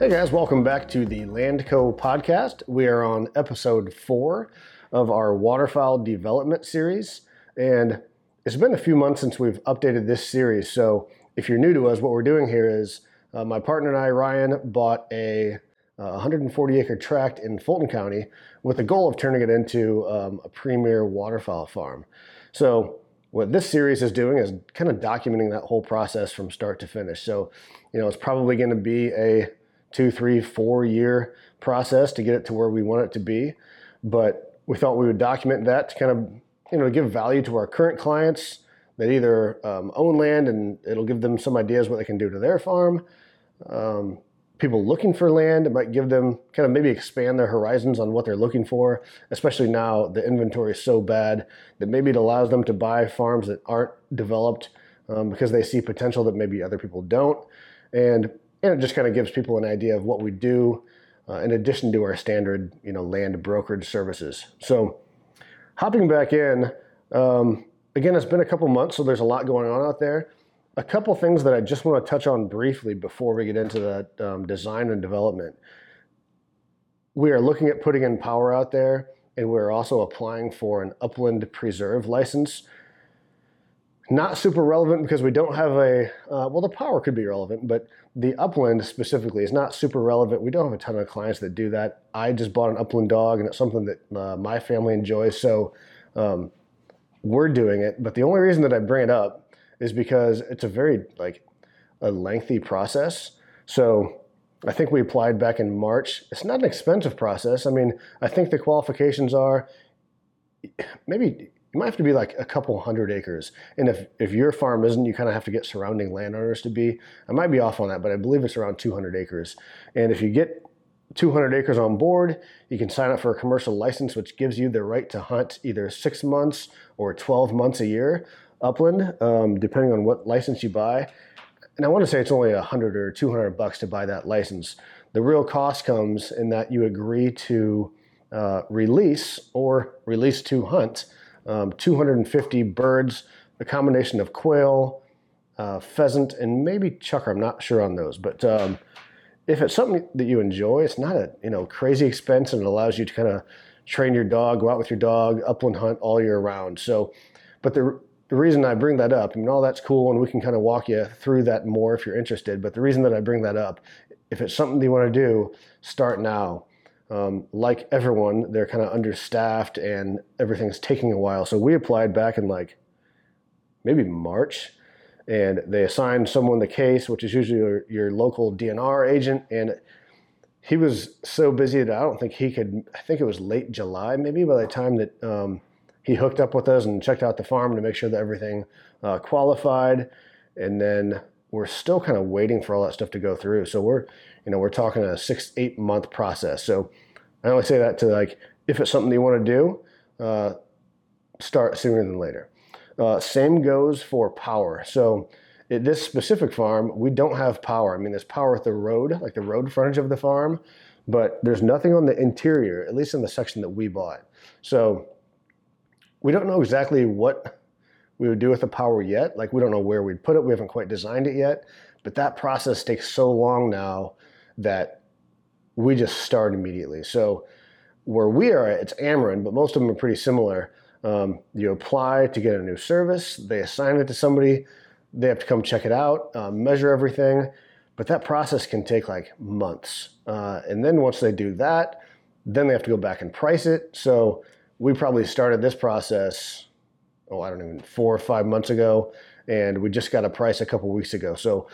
Hey guys, welcome back to the Landco podcast. We are on episode 4 of our waterfowl development series, and it's been a few months since we've updated this series. So if you're new to us, what we're doing here is my partner and I, Ryan, bought a 140-acre tract in Fulton County with the goal of turning it into a premier waterfowl farm. So what this series is doing is kind of documenting that whole process from start to finish. So, you know, it's probably going to be a 2, 3, 4 year process to get it to where we want it to be. But we thought we would document that to kind of, you know, give value to our current clients that either own land, and it'll give them some ideas what they can do to their farm. People looking for land, it might give them kind of maybe expand their horizons on what they're looking for, especially now the inventory is so bad that maybe it allows them to buy farms that aren't developed because they see potential that maybe other people don't. And it just kind of gives people an idea of what we do in addition to our standard, you know, land brokerage services. So hopping back in, again, it's been a couple months, so there's a lot going on out there. A couple things that I just want to touch on briefly before we get into that design and development. We are looking at putting in power out there, and we're also applying for an upland preserve license. Not super relevant because we don't have a, well, the power could be relevant, but the upland specifically is not super relevant. We don't have a ton of clients that do that. I just bought an upland dog, and it's something that my family enjoys, so we're doing it. But the only reason that I bring it up is because it's a very, like, a lengthy process. So I think we applied back in March. It's not an expensive process. I mean, I think the qualifications are maybe you might have to be like a couple hundred acres. And if your farm isn't, you kind of have to get surrounding landowners to be. I might be off on that, but I believe it's around 200 acres. And if you get 200 acres on board, you can sign up for a commercial license, which gives you the right to hunt either 6 months or 12 months a year upland, depending on what license you buy. And I want to say it's only $100 or $200 to buy that license. The real cost comes in that you agree to release or release to hunt 250 birds, a combination of quail, pheasant, and maybe chukar. I'm not sure on those, but if it's something that you enjoy, it's not a, you know, crazy expense, and it allows you to kind of train your dog, go out with your dog, upland hunt all year round. So, but the reason I bring that up, I mean, all that's cool, and we can kind of walk you through that more if you're interested, but the reason that I bring that up, if it's something that you want to do, start now. Like everyone, they're kind of understaffed, and everything's taking a while. So we applied back in like maybe March, and they assigned someone the case, which is usually your local DNR agent, and he was so busy that I don't think he could, I think it was late July maybe by the time that he hooked up with us and checked out the farm to make sure that everything qualified. And then we're still kind of waiting for all that stuff to go through. So we're, you know, we're talking a 6-8 month process. So I only say that to, like, if it's something you want to do, start sooner than later. Same goes for power. So at this specific farm, we don't have power. I mean, there's power at the road, like the road frontage of the farm, but there's nothing on the interior, at least in the section that we bought. So we don't know exactly what we would do with the power yet. Like, we don't know where we'd put it. We haven't quite designed it yet. But that process takes so long now that we just start immediately. So where we are, it's Ameren, but most of them are pretty similar. You apply to get a new service. They assign it to somebody. They have to come check it out, measure everything. But that process can take like months. And then once they do that, then they have to go back and price it. So we probably started this process, 4 or 5 months ago, and we just got a price a couple weeks ago. So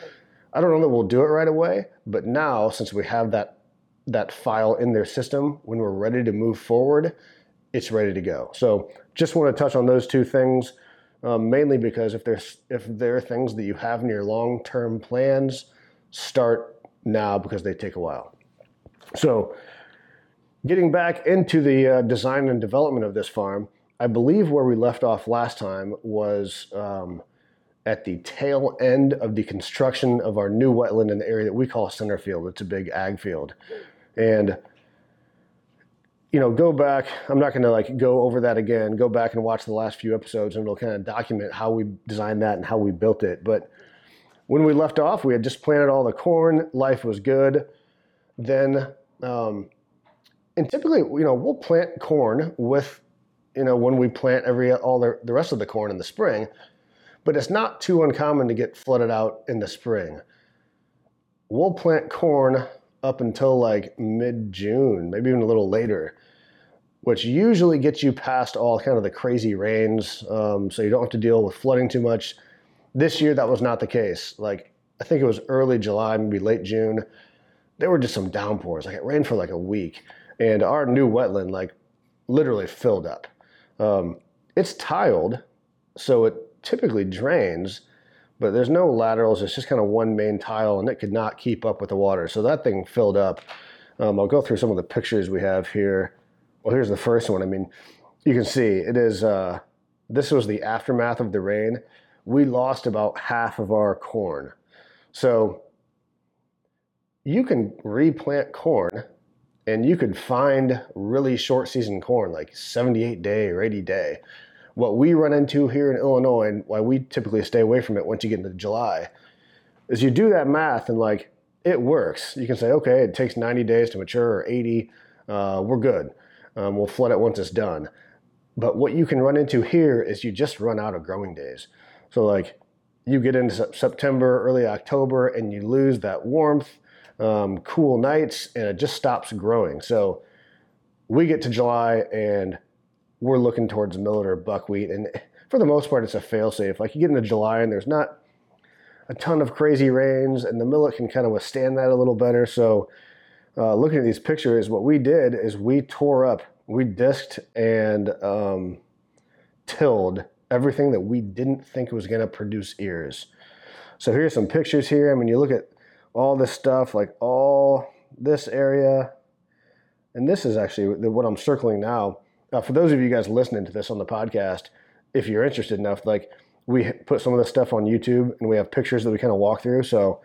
I don't know that we'll do it right away, but now since we have that file in their system, when we're ready to move forward, it's ready to go. So just want to touch on those two things, mainly because if there are things that you have in your long-term plans, start now because they take a while. So getting back into the design and development of this farm, I believe where we left off last time was at the tail end of the construction of our new wetland in the area that we call Centerfield. It's a big ag field. And, you know, go back. I'm not going to, like, go over that again. Go back and watch the last few episodes, and it'll kind of document how we designed that and how we built it. But when we left off, we had just planted all the corn. Life was good. then and typically, we'll plant corn with, when we plant all the rest of the corn in the spring, but it's not too uncommon to get flooded out in the spring. We'll plant corn up until like mid-June, maybe even a little later, which usually gets you past all kind of the crazy rains, so you don't have to deal with flooding too much. This year, that was not the case. Like, I think it was early July, maybe late June. There were just some downpours. Like, it rained for like a week, and our new wetland literally filled up. It's tiled, so it typically drains, but there's no laterals. It's just kind of one main tile, and it could not keep up with the water. So that thing filled up. I'll go through some of the pictures we have here. Well, here's the first one. I mean, you can see it is, this was the aftermath of the rain. We lost about half of our corn. So you can replant corn, and you could find really short season corn, like 78 day or 80 day. What we run into here in Illinois, and why we typically stay away from it once you get into July, is you do that math and it works. You can say, okay, it takes 90 days to mature or 80, we're good. We'll flood it once it's done. But what you can run into here is you just run out of growing days. So you get into September, early October, and you lose that warmth, cool nights, and it just stops growing. So we get to July and we're looking towards millet or buckwheat, and for the most part, it's a fail-safe. You get into July and there's not a ton of crazy rains, and the millet can kind of withstand that a little better. So looking at these pictures, what we did is we tore up, we disked and tilled everything that we didn't think was going to produce ears. So here's some pictures here. I mean, you look at all this stuff, all this area, and this is actually what I'm circling now. For those of you guys listening to this on the podcast, if you're interested enough, we put some of this stuff on YouTube, and we have pictures that we kind of walk through. So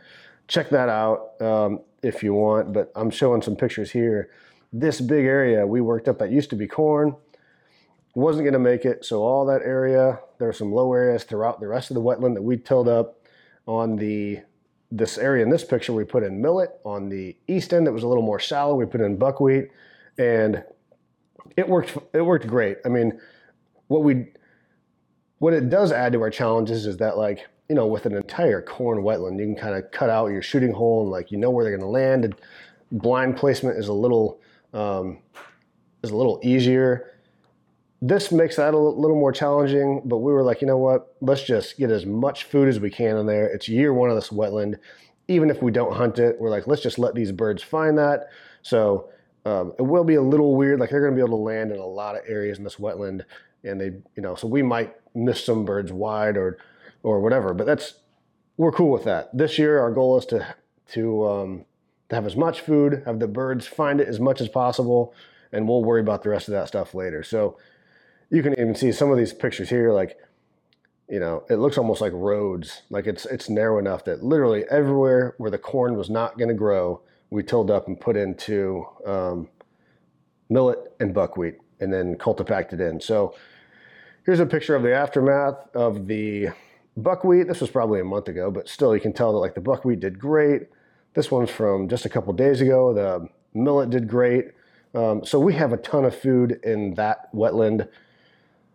check that out if you want. But I'm showing some pictures here. This big area we worked up that used to be corn wasn't going to make it. So all that area, there are some low areas throughout the rest of the wetland that we tilled up. On this area in this picture, we put in millet. On the east end that was a little more shallow, we put in buckwheat, and it worked great. I mean, what it does add to our challenges is that with an entire corn wetland, you can kind of cut out your shooting hole and where they're going to land. And blind placement is a little easier. This makes that a little more challenging, but we were like, you know what, let's just get as much food as we can in there. It's year one of this wetland. Even if we don't hunt it, we're like, let's just let these birds find that. So it will be a little weird. They're going to be able to land in a lot of areas in this wetland, and so we might miss some birds wide or whatever, but we're cool with that. This year, our goal is to have as much food, have the birds find it as much as possible, and we'll worry about the rest of that stuff later. So you can even see some of these pictures here, it looks almost like roads. It's narrow enough that literally everywhere where the corn was not going to grow, we tilled up and put into millet and buckwheat, and then cultipacked it in. So here's a picture of the aftermath of the buckwheat. This was probably a month ago, but still you can tell that the buckwheat did great. This one's from just a couple days ago. The millet did great. So we have a ton of food in that wetland.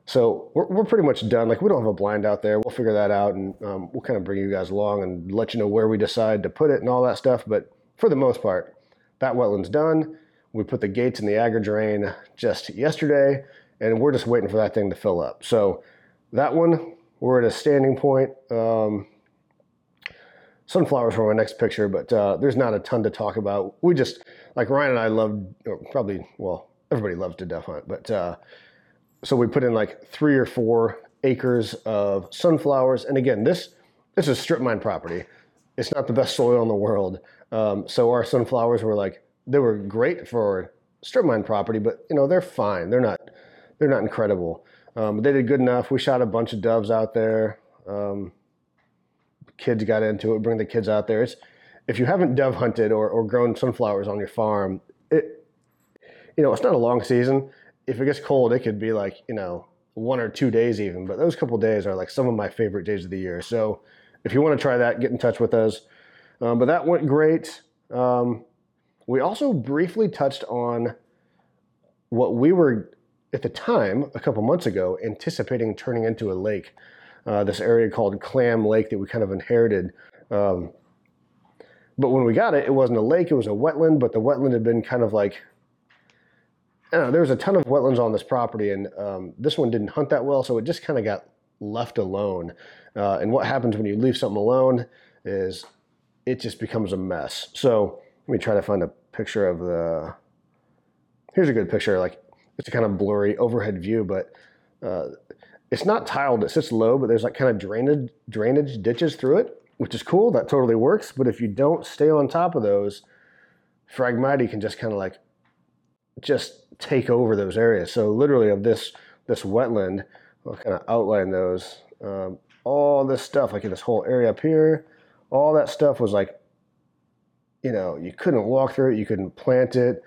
So we're pretty much done. We don't have a blind out there. We'll figure that out, and we'll kind of bring you guys along and let you know where we decide to put it and all that stuff. But for the most part, that wetland's done. We put the gates in the AgriDrain just yesterday, and we're just waiting for that thing to fill up. So that one, we're at a standing point. Sunflowers were my next picture, but there's not a ton to talk about. We just, Ryan and I everybody loves to duck hunt, but so we put in 3 or 4 acres of sunflowers. And again, this is strip mine property. It's not the best soil in the world. So our sunflowers were they were great for strip mine property, but they're fine. They're not incredible. They did good enough. We shot a bunch of doves out there. Kids got into it, bring the kids out there. If you haven't dove hunted or grown sunflowers on your farm, it's not a long season. If it gets cold, it could be 1 or 2 days even, but those couple days are some of my favorite days of the year. So if you want to try that, get in touch with us. But that went great. We also briefly touched on what we were, at the time, a couple months ago, anticipating turning into a lake. This area called Clam Lake that we kind of inherited. But when we got it, it wasn't a lake, it was a wetland, but the wetland had been kind of like, I don't know, there was a ton of wetlands on this property, and this one didn't hunt that well, so it just kind of got left alone. And what happens when you leave something alone is it just becomes a mess. So let me try to find a picture of the, here's a good picture, like it's a kind of blurry overhead view, but it's not tiled, it sits low, but there's like kind of drainage ditches through it, which is cool, that totally works. But if you don't stay on top of those, Phragmite can just kind of like, just take over those areas. So literally of this wetland, I'll kind of outline those. All this stuff, like in this whole area up here, all that stuff was like, you know, you couldn't walk through it, you couldn't plant it.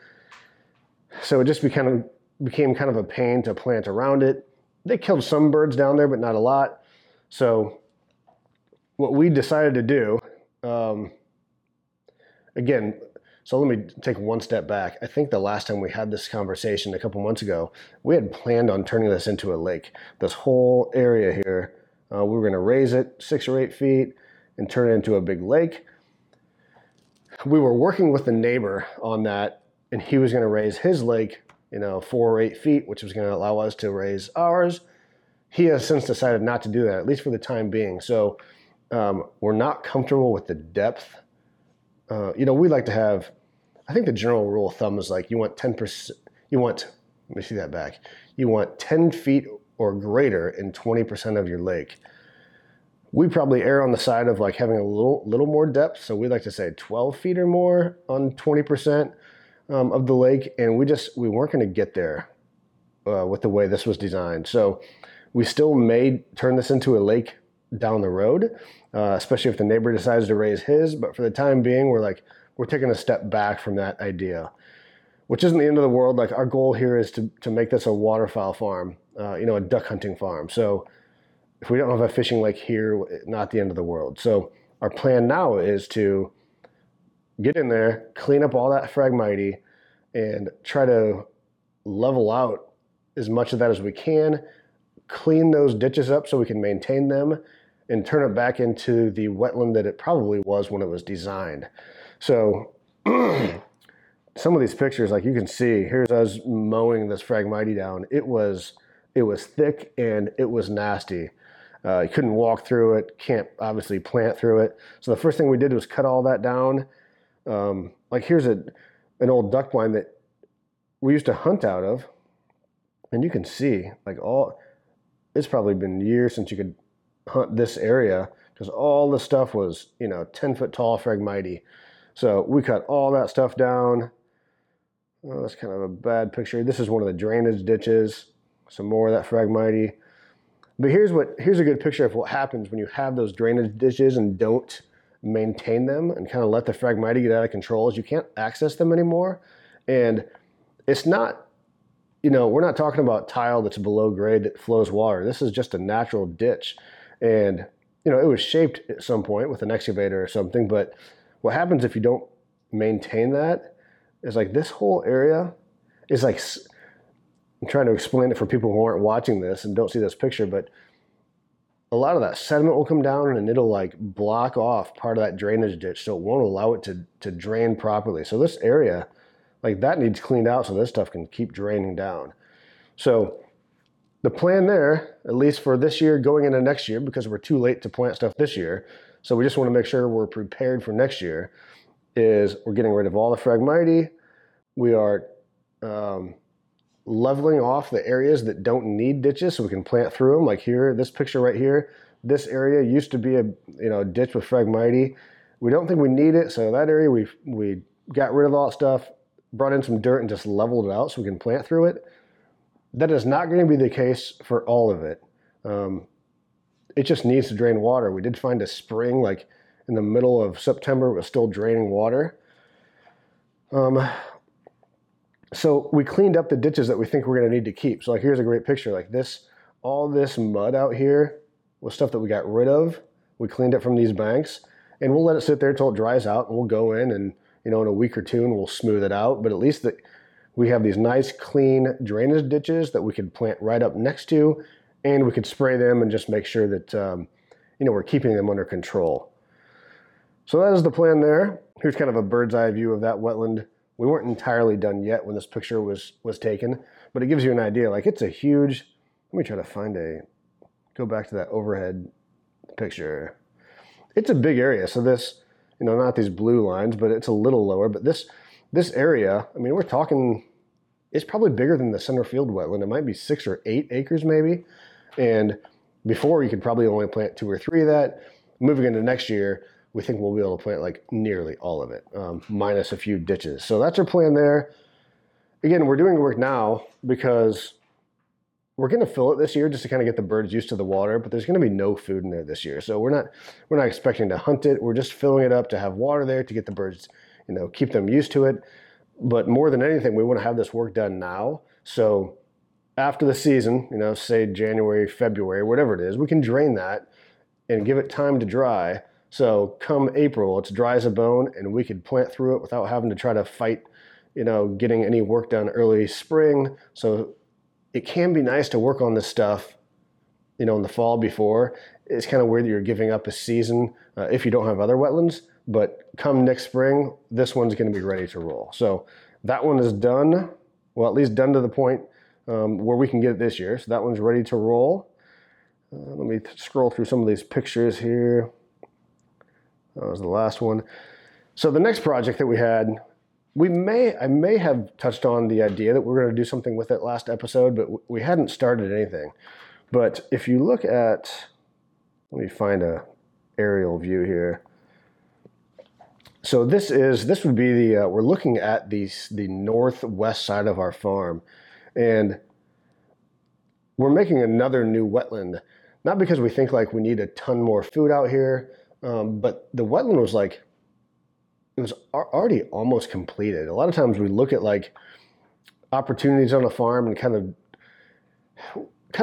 So it just became kind of a pain to plant around it. They killed some birds down there, but not a lot. So what we decided to do, again, so let me take one step back. I think the last time we had this conversation a couple months ago, we had planned on turning this into a lake. This whole area here, we were gonna raise it 6 or 8 feet and turn it into a big lake. We were working with the neighbor on that, and he was gonna raise his lake, you know, 4 or 8 feet, which was gonna allow us to raise ours. He has since decided not to do that, at least for the time being. So we're not comfortable with the depth. You know, we like to have, I think the general rule of thumb is like you want 10%, let me see that back. You want 10 feet or greater in 20% of your lake. We probably err on the side of like having a little more depth. So we like to say 12 feet or more on 20% of the lake. And we weren't going to get there with the way this was designed. So we still may turn this into a lake down the road, especially if the neighbor decides to raise his. But for the time being, we're taking a step back from that idea, which isn't the end of the world. Like our goal here is to make this a waterfowl farm, you know, a duck hunting farm. So if we don't have a fishing lake here, not the end of the world. So our plan now is to get in there, clean up all that Phragmite, and try to level out as much of that as we can, clean those ditches up so we can maintain them, and turn it back into the wetland that it probably was when it was designed. So some of these pictures, like you can see, here's us mowing this Phragmite down. It was thick and it was nasty. You couldn't walk through it, can't obviously plant through it. So the first thing we did was cut all that down. Like here's an old duck blind that we used to hunt out of. And you can see, like it's probably been years since you could hunt this area because all the stuff was, you know, 10 foot tall Phragmite. So we cut all that stuff down. Oh, that's kind of a bad picture. This is one of the drainage ditches. Some more of that Phragmite. But here's a good picture of what happens when you have those drainage ditches and don't maintain them and kind of let the Phragmite get out of control, is you can't access them anymore. And it's not, you know, we're not talking about tile that's below grade that flows water. This is just a natural ditch. And, you know, it was shaped at some point with an excavator or something. But what happens if you don't maintain that is like this whole area is like, I'm trying to explain it for people who aren't watching this and don't see this picture, but a lot of that sediment will come down and it'll like block off part of that drainage ditch, so it won't allow it to drain properly. So this area, like that needs cleaned out so this stuff can keep draining down. So the plan there, at least for this year going into next year, because we're too late to plant stuff this year, so we just want to make sure we're prepared for next year, is we're getting rid of all the Phragmite. We are leveling off the areas that don't need ditches so we can plant through them. Like here, this picture right here, this area used to be a, you know, ditch with Phragmite. We don't think we need it, so that area we got rid of all that stuff, brought in some dirt and just leveled it out so we can plant through it. That is not going to be the case for all of it. It just needs to drain water. We did find a spring like in the middle of September, it was still draining water. So we cleaned up the ditches that we think we're going to need to keep. So like here's a great picture, like this, all this mud out here was stuff that we got rid of. We cleaned it from these banks and we'll let it sit there till it dries out and we'll go in and, you know, in a week or two, and we'll smooth it out. But at least that we have these nice clean drainage ditches that we could plant right up next to, and we could spray them and just make sure that you know, we're keeping them under control. So that is the plan there. Here's kind of a bird's eye view of that wetland. We weren't entirely done yet when this picture was taken, but it gives you an idea. Like, it's a huge, let me try to find a, go back to that overhead picture. It's a big area. So this, you know, not these blue lines, but it's a little lower, but this area, I mean, we're talking, it's probably bigger than the Centerfield wetland. It might be 6 or 8 acres maybe. And before, you could probably only plant 2 or 3 of that. Moving into next year, we think we'll be able to plant like nearly all of it, minus a few ditches. So that's our plan there. Again, we're doing work now because we're going to fill it this year just to kind of get the birds used to the water, but there's going to be no food in there this year. So we're not expecting to hunt it. We're just filling it up to have water there to get the birds, you know, keep them used to it. But more than anything, we want to have this work done now. So after the season, you know, say January, February, whatever it is, we can drain that and give it time to dry. So come April, it's dry as a bone, and we could plant through it without having to try to fight, you know, getting any work done early spring. So it can be nice to work on this stuff, you know, in the fall before. It's kind of weird that you're giving up a season if you don't have other wetlands, but come next spring, this one's going to be ready to roll. So that one is done, well, at least done to the point where we can get it this year. So that one's ready to roll. Let me scroll through some of these pictures here. That was the last one. So the next project that we had, I may have touched on the idea that we're going to do something with it last episode, but we hadn't started anything. But if you look at, let me find a aerial view here. So this would be the, we're looking at the northwest side of our farm, and we're making another new wetland, not because we think like we need a ton more food out here. But the wetland was like, it was already almost completed. A lot of times we look at like opportunities on a farm and kind of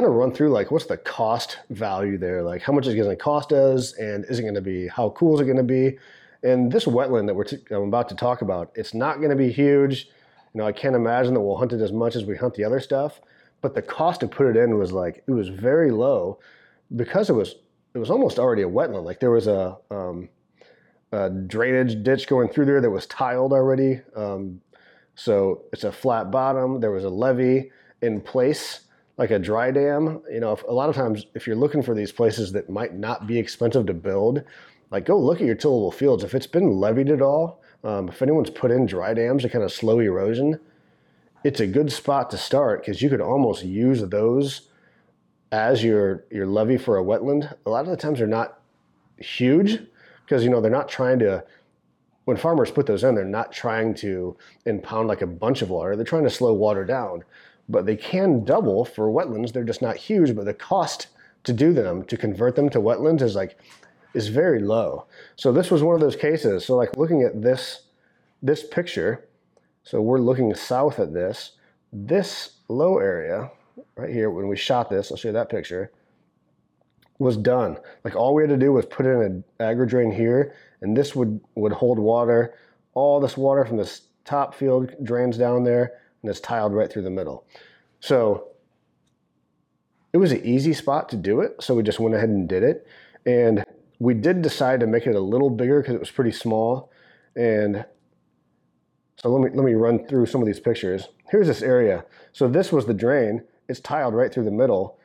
run through like, what's the cost value there? Like, how much is it going to cost us, and is it going to be, how cool is it going to be? And this wetland that I'm about to talk about, it's not going to be huge. You know, I can't imagine that we'll hunt it as much as we hunt the other stuff, but the cost to put it in was like, it was very low because it was almost already a wetland. Like, there was a drainage ditch going through there that was tiled already. So it's a flat bottom. There was a levee in place, like a dry dam. You know, a lot of times if you're looking for these places that might not be expensive to build, like, go look at your tillable fields. If it's been levied at all, if anyone's put in dry dams to kind of slow erosion, it's a good spot to start because you could almost use those as your levy for a wetland. A lot of the times they're not huge because, you know, they're not trying to, when farmers put those in, they're not trying to impound like a bunch of water. They're trying to slow water down, but they can double for wetlands. They're just not huge, but the cost to do them, to convert them to wetlands is very low. So this was one of those cases. So like, looking at this picture, so we're looking south at this low area, right here, when we shot this, I'll show you that picture, was done. Like, all we had to do was put in an AgriDrain here, and this would hold water. All this water from this top field drains down there, and it's tiled right through the middle. So it was an easy spot to do it, so we just went ahead and did it. And we did decide to make it a little bigger because it was pretty small. And so let me run through some of these pictures. Here's this area. So this was the drain. It's tiled right through the middle.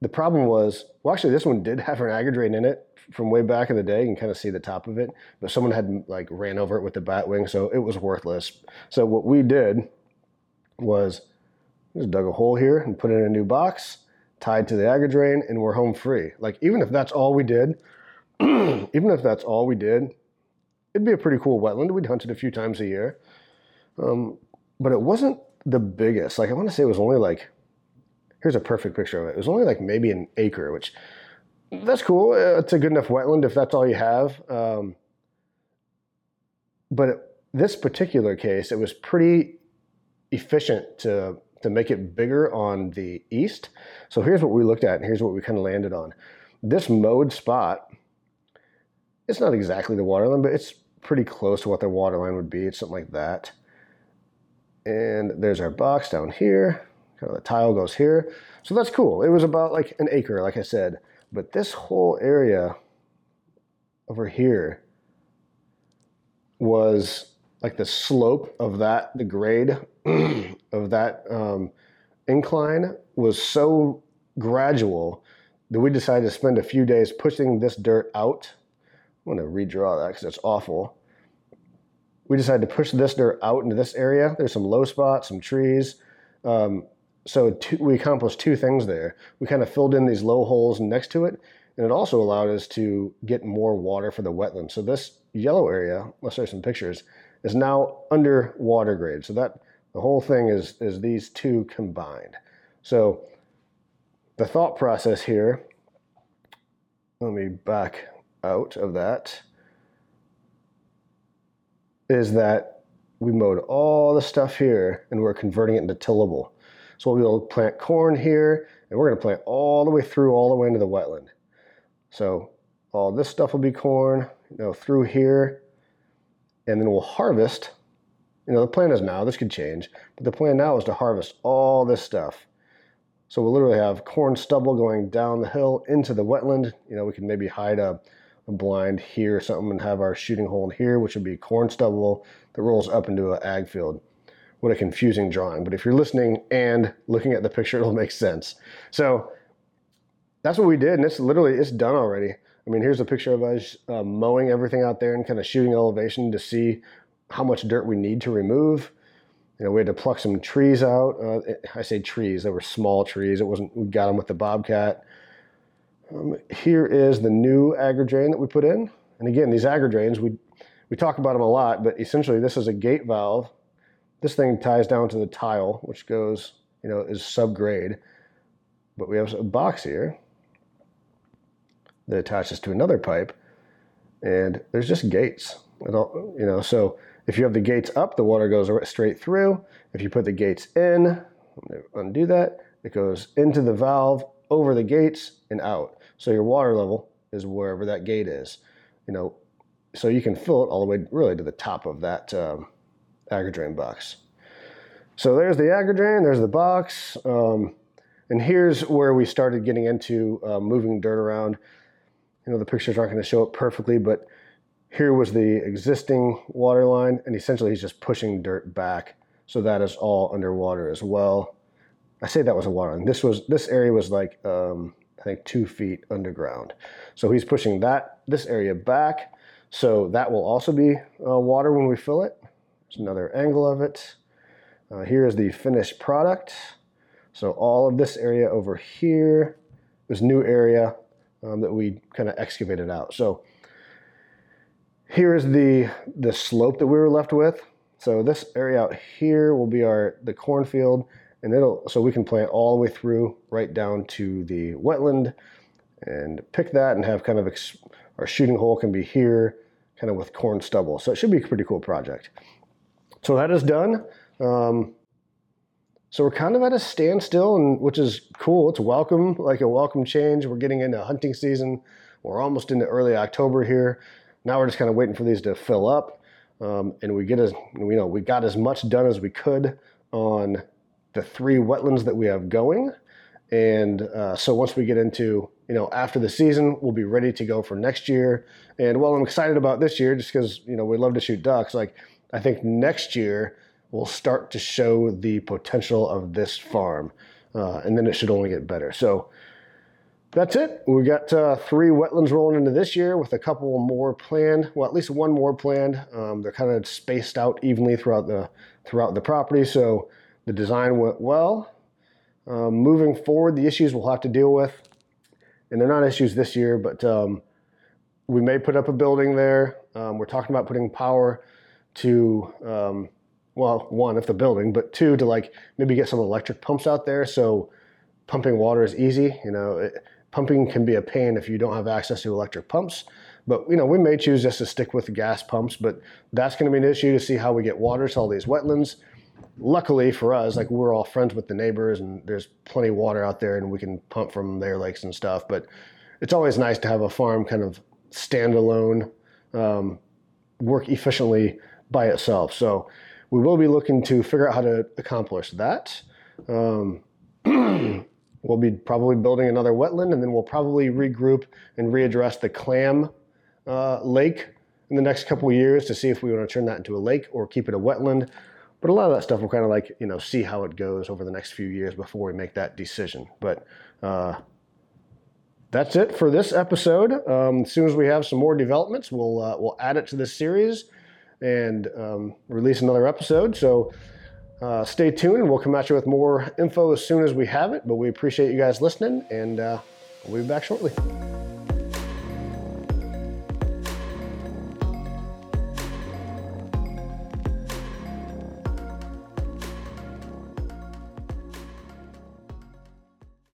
The problem was, well, actually this one did have an AgriDrain in it from way back in the day. You can kind of see the top of it, but someone had like ran over it with the bat wing, so it was worthless. So what we did was just dug a hole here and put in a new box tied to the AgriDrain, and we're home free. Like, even if that's all we did, it'd be a pretty cool wetland. We'd hunt it a few times a year, but it wasn't the biggest. Like, I want to say it was only like, here's a perfect picture of it. It was only like maybe an acre, which that's cool. It's a good enough wetland if that's all you have. But this particular case, it was pretty efficient to make it bigger on the east. So here's what we looked at, and here's what we kind of landed on. This mowed spot, it's not exactly the waterland, but it's pretty close to what their water line would be. It's something like that. And there's our box down here. Kind of the tile goes here. So that's cool. It was about like an acre, like I said. But this whole area over here was like the slope of that, the grade of that incline was so gradual that we decided to spend a few days pushing this dirt out. I'm going to redraw that because it's awful. We decided to push this dirt out into this area. There's some low spots, some trees. We accomplished two things there. We kind of filled in these low holes next to it, and it also allowed us to get more water for the wetland. So this yellow area, let's show some pictures, is now under water grade. So that the whole thing is these two combined. So the thought process here, let me back out of that, is that we mowed all the stuff here and we're converting it into tillable. So we'll plant corn here, and we're going to plant all the way through, all the way into the wetland. So all this stuff will be corn, you know, through here, and then we'll harvest. You know, the plan is now, this could change, but the plan now is to harvest all this stuff. So we'll literally have corn stubble going down the hill into the wetland. You know, we can maybe hide a blind here or something and have our shooting hole in here, which would be corn stubble that rolls up into an ag field. What a confusing drawing, but if you're listening and looking at the picture, it'll make sense. So that's what we did, and it's done already. I mean, here's a picture of us mowing everything out there and kind of shooting elevation to see how much dirt we need to remove. You know, we had to pluck some trees out. I say trees, they were small trees. We got them with the Bobcat. Here is the new AgriDrain that we put in. And again, these AgriDrains, we talk about them a lot, but essentially this is a gate valve. This thing ties down to the tile, which goes, you know, is subgrade. But we have a box here that attaches to another pipe, and there's just gates. You know, so if you have the gates up, the water goes straight through. If you put the gates in, I'm going to undo that, it goes into the valve, over the gates, and out. So your water level is wherever that gate is. You know, so you can fill it all the way really to the top of that AgriDrain box. So there's the AgriDrain, there's the box, and here's where we started getting into moving dirt around. You know, the pictures aren't going to show it perfectly, but here was the existing water line, and essentially he's just pushing dirt back, so that is all underwater as well. I say that was a water line. This area was like I think 2 feet underground, so he's pushing this area back, so that will also be water when we fill it. There's another angle of it. Here is the finished product. So all of this area over here, this new area that we kind of excavated out. So here is the slope that we were left with. So this area out here will be the cornfield, and so we can plant all the way through right down to the wetland and pick that and have kind of our shooting hole can be here, kind of with corn stubble. So it should be a pretty cool project. So that is done. So we're kind of at a standstill, which is cool. It's welcome, like a welcome change. We're getting into hunting season. We're almost into early October here. Now we're just kind of waiting for these to fill up, and we got as much done as we could on the 3 wetlands that we have going. And so once we get into, you know, after the season, we'll be ready to go for next year. And while I'm excited about this year, just because, you know, we love to shoot ducks, like, I think next year we'll start to show the potential of this farm, and then it should only get better. So that's it. We got 3 wetlands rolling into this year with a couple more planned. Well, at least one more planned. They're kind of spaced out evenly throughout the property, so the design went well. Moving forward, the issues we'll have to deal with, and they're not issues this year, but we may put up a building there. We're talking about putting power to, well, one, if the building, but two, to like maybe get some electric pumps out there so pumping water is easy. You know, pumping can be a pain if you don't have access to electric pumps, but, you know, we may choose just to stick with gas pumps, but that's going to be an issue to see how we get water to all these wetlands. Luckily for us, like, we're all friends with the neighbors and there's plenty of water out there and we can pump from their lakes and stuff, but it's always nice to have a farm kind of standalone, work efficiently by itself. So we will be looking to figure out how to accomplish that. We'll be probably building another wetland, and then we'll probably regroup and readdress the clam lake in the next couple of years to see if we want to turn that into a lake or keep it a wetland. But a lot of that stuff we'll kind of like, you know, see how it goes over the next few years before we make that decision. But that's it for this episode. As soon as we have some more developments, we'll add it to this series and release another episode. So stay tuned, and we'll come at you with more info as soon as we have it. But we appreciate you guys listening, and we'll be back shortly.